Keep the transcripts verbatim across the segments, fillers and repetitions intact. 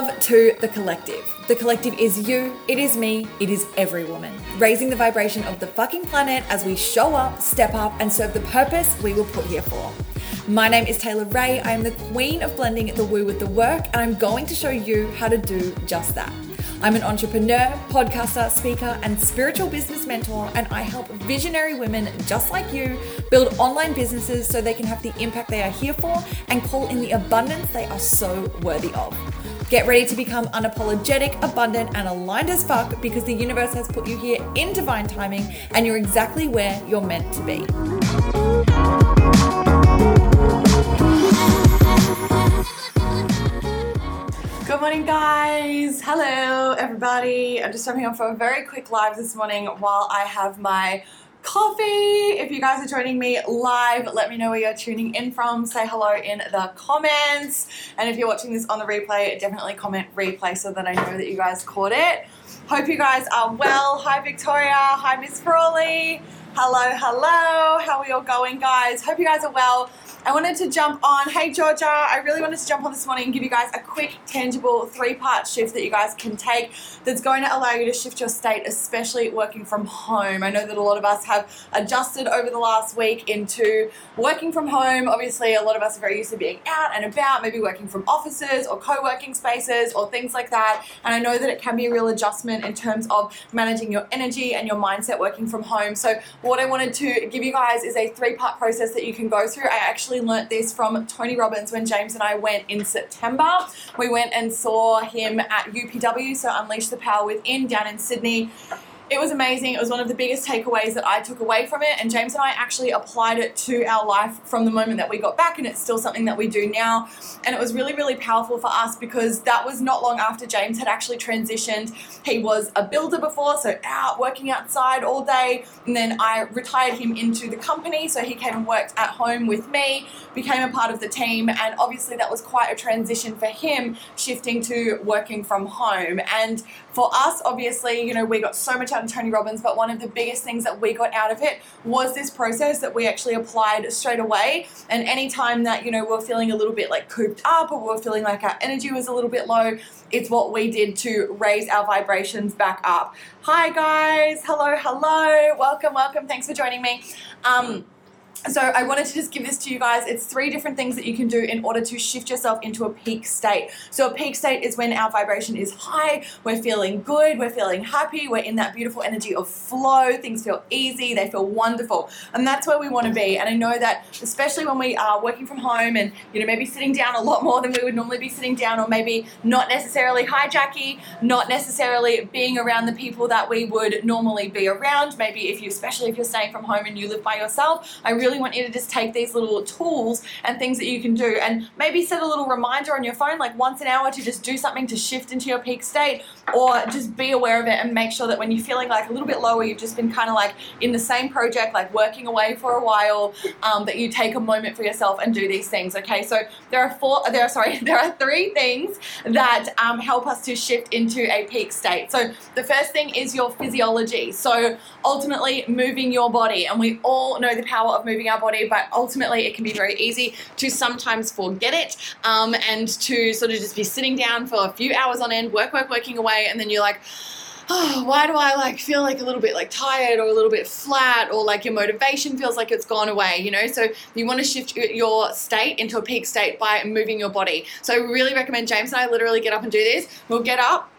love to the collective. The collective is you, it is me, it is every woman. Raising the vibration of the fucking planet as we show up, step up, and serve the purpose we were put here for. My name is Taylor Ray. I am the queen of blending the woo with the work, and I'm going to show you how to do just that. I'm an entrepreneur, podcaster, speaker, and spiritual business mentor, and I help visionary women just like you build online businesses so they can have the impact they are here for and call in the abundance they are so worthy of. Get ready to become unapologetic, abundant, and aligned as fuck, because the universe has put you here in divine timing and you're exactly where you're meant to be. Good morning, guys. Hello, everybody. I'm just jumping on for a very quick live this morning while I have my coffee. If you guys are joining me live, let me know where you're tuning in from. Say hello in the comments. And if you're watching this on the replay, definitely comment replay so that I know that you guys caught it. Hope you guys are well. Hi, Victoria. Hi, Miss Frawley. Hello, hello. How are you all going, guys? Hope you guys are well. I wanted to jump on. Hey, Georgia, I really wanted to jump on this morning and give you guys a quick, tangible three-part shift that you guys can take that's going to allow you to shift your state, especially working from home. I know that a lot of us have adjusted over the last week into working from home. Obviously, a lot of us are very used to being out and about, maybe working from offices or co-working spaces or things like that. And I know that it can be a real adjustment in terms of managing your energy and your mindset working from home. So what I wanted to give you guys is a three-part process that you can go through. I actually learnt this from Tony Robbins when James and I went in September. We went and saw him at U P W, so Unleash the Power Within, down in Sydney. It was amazing. It was one of the biggest takeaways that I took away from it, and James and I actually applied it to our life from the moment that we got back, and it's still something that we do now. And it was really, really powerful for us because that was not long after James had actually transitioned. He was a builder before, so out working outside all day, and then I retired him into the company, so he came and worked at home with me, became a part of the team, and obviously that was quite a transition for him, shifting to working from home. And for us, obviously, you know, we got so much and Tony Robbins, but one of the biggest things that we got out of it was this process that we actually applied straight away. And anytime that, you know, we're feeling a little bit like cooped up or we're feeling like our energy was a little bit low, it's what we did to raise our vibrations back up. Hi guys, hello, hello, welcome, welcome, thanks for joining me. Um, So I wanted to just give this to you guys. It's three different things that you can do in order to shift yourself into a peak state. So a peak state is when our vibration is high, we're feeling good, we're feeling happy, we're in that beautiful energy of flow, things feel easy, they feel wonderful. And that's where we want to be. And I know that especially when we are working from home and, you know, maybe sitting down a lot more than we would normally be sitting down, or maybe not necessarily, hi Jackie, not necessarily being around the people that we would normally be around. Maybe if you, especially if you're staying from home and you live by yourself, I really really want you to just take these little tools and things that you can do, and maybe set a little reminder on your phone like once an hour to just do something to shift into your peak state, or just be aware of it and make sure that when you're feeling like a little bit lower, you've just been kind of like in the same project, like working away for a while, um, that you take a moment for yourself and do these things. Okay, so there are four there are sorry there are three things that um, help us to shift into a peak state. So the first thing is your physiology. So ultimately moving your body, and we all know the power of moving our body, but ultimately it can be very easy to sometimes forget it um, and to sort of just be sitting down for a few hours on end, work, work, working away, and then you're like, oh, why do I like feel like a little bit like tired or a little bit flat, or like your motivation feels like it's gone away, you know? So you want to shift your state into a peak state by moving your body. So I really recommend, James and I literally get up and do this. We'll get up,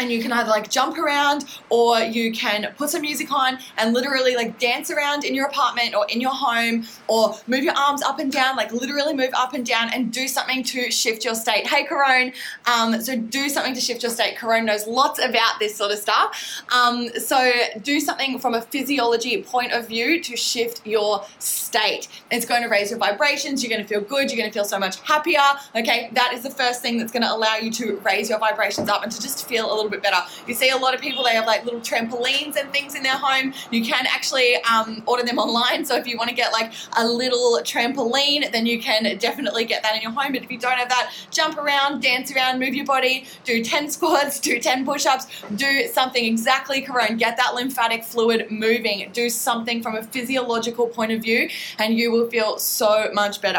and you can either like jump around, or you can put some music on and literally like dance around in your apartment or in your home, or move your arms up and down, like literally move up and down and do something to shift your state. Hey, Corone. Um, so do something to shift your state. Corone knows lots about this sort of stuff. Um, so do something from a physiology point of view to shift your state. It's going to raise your vibrations. You're going to feel good. You're going to feel so much happier. Okay. That is the first thing that's going to allow you to raise your vibrations up and to just feel a little little bit better. You see a lot of people, they have like little trampolines and things in their home. You can actually um, order them online. So if you want to get like a little trampoline, then you can definitely get that in your home. But if you don't have that, jump around, dance around, move your body, do ten squats, do ten push-ups, do something exactly correct. Get that lymphatic fluid moving. Do something from a physiological point of view and you will feel so much better.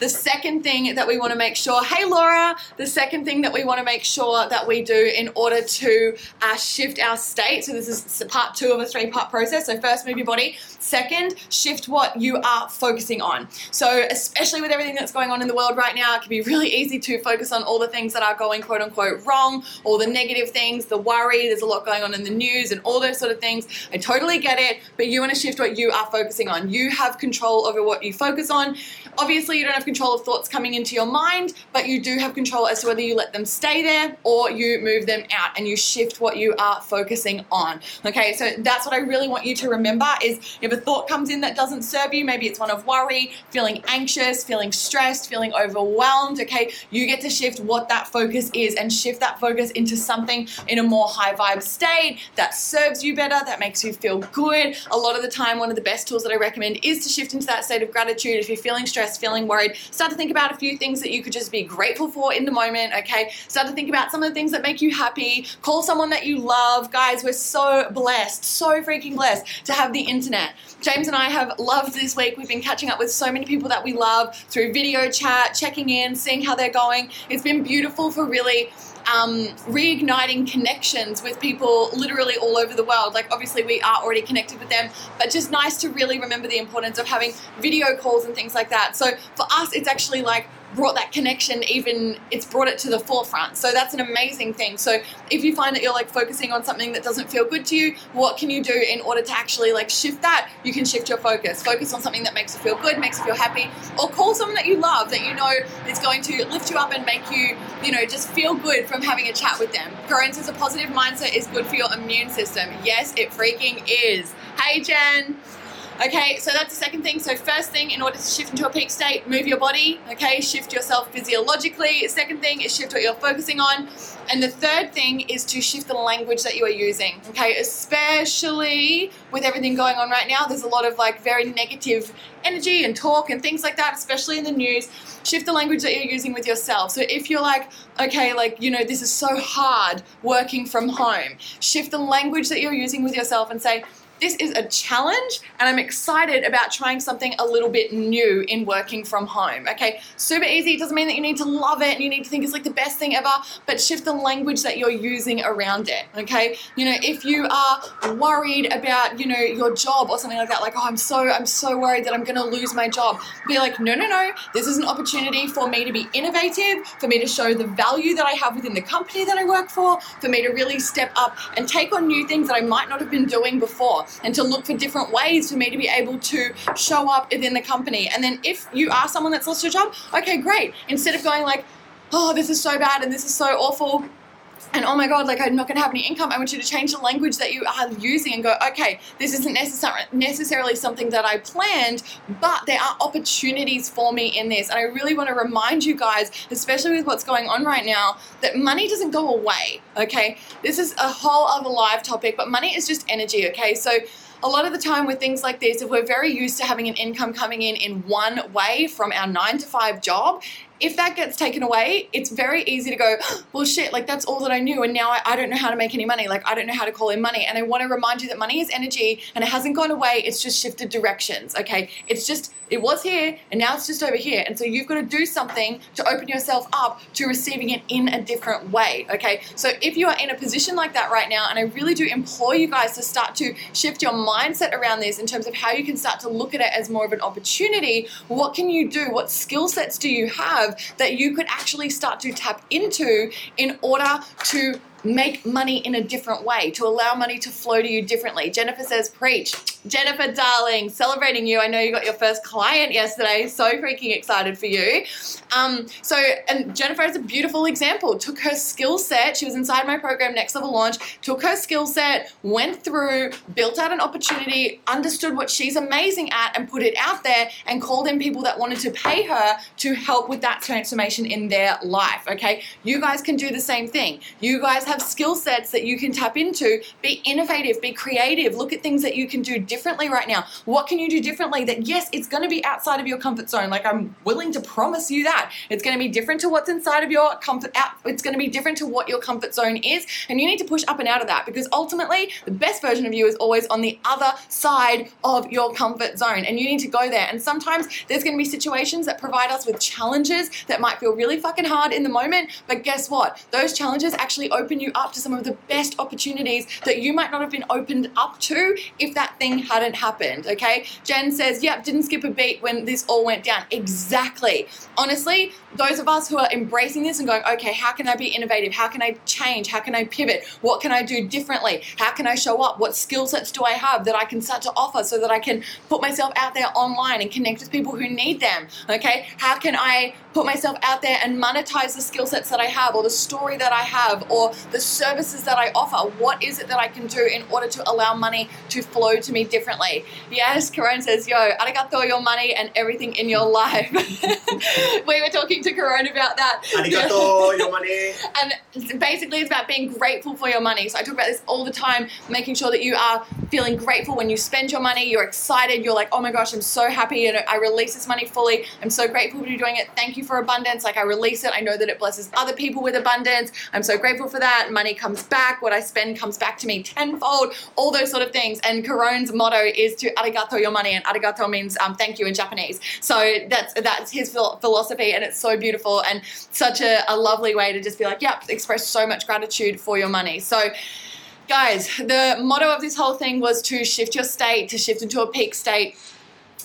The second thing that we want to make sure, hey Laura, the second thing that we want to make sure that we do in order to uh, shift our state, so this is part two of a three-part process. So first, move your body. Second, shift what you are focusing on. So especially with everything that's going on in the world right now, it can be really easy to focus on all the things that are going quote-unquote wrong, all the negative things, the worry, there's a lot going on in the news and all those sort of things. I totally get it, but you want to shift what you are focusing on. You have control over what you focus on. Obviously, you don't have control of thoughts coming into your mind, but you do have control as to whether you let them stay there or you move them out and you shift what you are focusing on. Okay, so that's what I really want you to remember is if a thought comes in that doesn't serve you, maybe it's one of worry, feeling anxious, feeling stressed, feeling overwhelmed, okay, you get to shift what that focus is and shift that focus into something in a more high vibe state that serves you better, that makes you feel good. A lot of the time, one of the best tools that I recommend is to shift into that state of gratitude. If you're feeling stressed, feeling worried, start to think about a few things that you could just be grateful for in the moment, okay? Start to think about some of the things that make you happy. Call someone that you love. Guys, we're so blessed, so freaking blessed to have the internet. James and I have loved this week. We've been catching up with so many people that we love through video chat, checking in, seeing how they're going. It's been beautiful for really Um, reigniting connections with people literally all over the world. Like obviously we are already connected with them, but just nice to really remember the importance of having video calls and things like that. So for us, it's actually like brought that connection even, it's brought it to the forefront. So that's an amazing thing. So if you find that you're like focusing on something that doesn't feel good to you, what can you do in order to actually like shift that? You can shift your focus. Focus on something that makes you feel good, makes you feel happy, or call someone that you love that you know is going to lift you up and make you, you know, just feel good from having a chat with them. Corinne says a positive mindset is good for your immune system. Yes, it freaking is. Hey, Jen. Okay, so that's the second thing. So first thing, in order to shift into a peak state, move your body, okay? Shift yourself physiologically. Second thing is shift what you're focusing on. And the third thing is to shift the language that you are using, okay? Especially with everything going on right now, there's a lot of like very negative energy and talk and things like that, especially in the news. Shift the language that you're using with yourself. So if you're like, okay, like, you know, this is so hard working from home, shift the language that you're using with yourself and say, this is a challenge and I'm excited about trying something a little bit new in working from home. Okay, super easy. It doesn't mean that you need to love it and you need to think it's like the best thing ever, but shift the language that you're using around it. Okay, you know, if you are worried about, you know, your job or something like that, like, oh, I'm so, I'm so worried that I'm going to lose my job. Be like, no, no, no, this is an opportunity for me to be innovative, for me to show the value that I have within the company that I work for, for me to really step up and take on new things that I might not have been doing before, and to look for different ways for me to be able to show up within the company. And then if you are someone that's lost your job, okay, great. Instead of going like, oh, this is so bad and this is so awful, and oh my God, like I'm not going to have any income, I want you to change the language that you are using and go, okay, this isn't necessar- necessarily something that I planned, but there are opportunities for me in this. And I really want to remind you guys, especially with what's going on right now, that money doesn't go away, okay? This is a whole other live topic, but money is just energy, okay? So a lot of the time with things like this, if we're very used to having an income coming in in one way from our nine to five job, if that gets taken away, it's very easy to go, well, shit, like that's all that I knew. And now I, I don't know how to make any money. Like I don't know how to call in money. And I want to remind you that money is energy and it hasn't gone away. It's just shifted directions. Okay. It's just, it was here and now it's just over here. And so you've got to do something to open yourself up to receiving it in a different way. Okay. So if you are in a position like that right now, and I really do implore you guys to start to shift your mindset around this in terms of how you can start to look at it as more of an opportunity. What can you do? What skill sets do you have that you could actually start to tap into in order to make money in a different way, to allow money to flow to you differently? Jennifer says, preach. Jennifer, darling, celebrating you. I know you got your first client yesterday. So freaking excited for you. Um, so, and Jennifer is a beautiful example. Took her skill set. She was inside my program, Next Level Launch. Took her skill set, went through, built out an opportunity, understood what she's amazing at and put it out there and called in people that wanted to pay her to help with that transformation in their life, okay? You guys can do the same thing. You guys have have skill sets that you can tap into. Be innovative, be creative, look at things that you can do differently right now. What can you do differently that, yes, it's going to be outside of your comfort zone? Like, I'm willing to promise you that. It's going to be different to what's inside of your comfort out. It's going to be different to what your comfort zone is. And you need to push up and out of that, because ultimately the best version of you is always on the other side of your comfort zone. And you need to go there. And sometimes there's going to be situations that provide us with challenges that might feel really fucking hard in the moment. But guess what? Those challenges actually open you up to some of the best opportunities that you might not have been opened up to if that thing hadn't happened. Okay. Jen says, yep, didn't skip a beat when this all went down. Exactly. Honestly, those of us who are embracing this and going, okay, how can I be innovative? How can I change? How can I pivot? What can I do differently? How can I show up? What skill sets do I have that I can start to offer so that I can put myself out there online and connect with people who need them? Okay. How can I put myself out there and monetize the skill sets that I have, or the story that I have, or the services that I offer? What is it that I can do in order to allow money to flow to me differently? Yes, Corinne says, yo, arigato, your money and everything in your life. We were talking to Corinne about that. Arigato, your money. And basically it's about being grateful for your money. So I talk about this all the time, making sure that you are feeling grateful when you spend your money. You're excited. You're like, oh my gosh, I'm so happy. And I release this money fully. I'm so grateful to be doing it. Thank you for abundance. Like, I release it. I know that it blesses other people with abundance. I'm so grateful for that. Money comes back. What I spend comes back to me tenfold, all those sort of things. And Karon's motto is to arigato your money, and arigato means um, thank you in Japanese. So that's that's his philosophy, and it's so beautiful and such a, a lovely way to just be like, yep, express so much gratitude for your money. So guys, the motto of this whole thing was to shift your state, to shift into a peak state,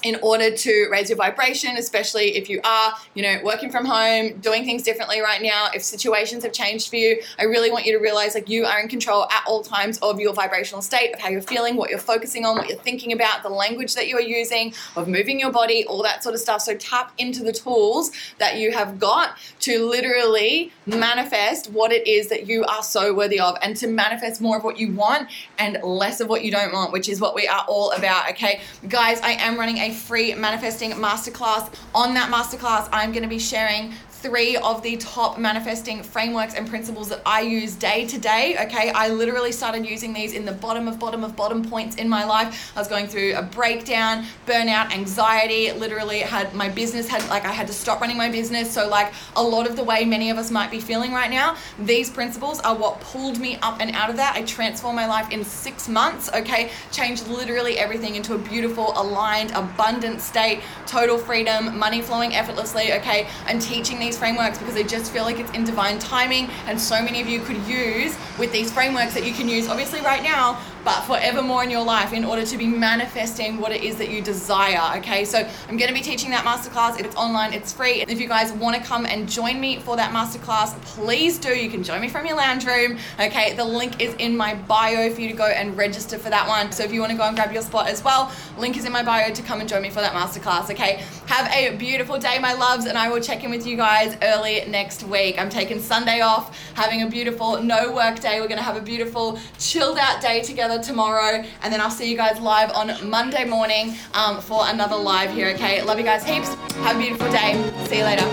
in order to raise your vibration, especially if you are, you know, working from home, doing things differently right now, if situations have changed for you. I really want you to realize, like, you are in control at all times of your vibrational state, of how you're feeling, what you're focusing on, what you're thinking about, the language that you're using, of moving your body, all that sort of stuff. So tap into the tools that you have got to literally manifest what it is that you are so worthy of, and to manifest more of what you want and less of what you don't want, which is what we are all about, okay? Guys, I am running a free manifesting masterclass. On that masterclass, I'm going to be sharing three of the top manifesting frameworks and principles that I use day to day, okay? I literally started using these in the bottom of bottom of bottom points in my life. I was going through a breakdown, burnout, anxiety, literally had my business, had like I had to stop running my business. So like a lot of the way many of us might be feeling right now, these principles are what pulled me up and out of that. I transformed my life in six months, okay? Changed literally everything into a beautiful, aligned, abundant state, total freedom, money flowing effortlessly, okay? I'm teaching these frameworks because I just feel like it's in divine timing, and so many of you could use with these frameworks that you can use obviously right now, but forevermore in your life in order to be manifesting what it is that you desire, okay? So I'm going to be teaching that masterclass. It's online, it's free. If you guys want to come and join me for that masterclass, please do. You can join me from your lounge room, okay? The link is in my bio for you to go and register for that one. So if you want to go and grab your spot as well, link is in my bio to come and join me for that masterclass, okay? Have a beautiful day, my loves, and I will check in with you guys early next week. I'm taking Sunday off, having a beautiful no work day. We're going to have a beautiful chilled out day together tomorrow, and then I'll see you guys live on Monday morning um, for another live here, okay? Love you guys heaps. Have a beautiful day. See you later.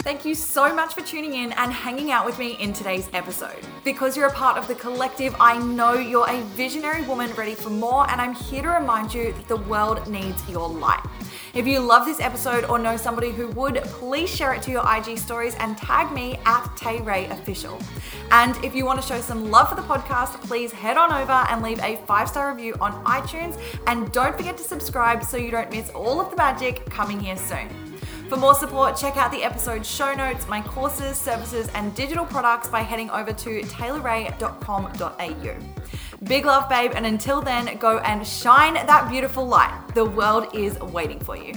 Thank you so much for tuning in and hanging out with me in today's episode. Because you're a part of the collective, I know you're a visionary woman ready for more, and I'm here to remind you that the world needs your light. If you love this episode or know somebody who would, please share it to your I G stories and tag me at Tay Ray Official. And if you want to show some love for the podcast, please head on over and leave a five-star review on iTunes, and don't forget to subscribe so you don't miss all of the magic coming here soon. For more support, check out the episode show notes, my courses, services, and digital products by heading over to taylor ray dot com dot a u. Big love, babe, and until then, go and shine that beautiful light. The world is waiting for you.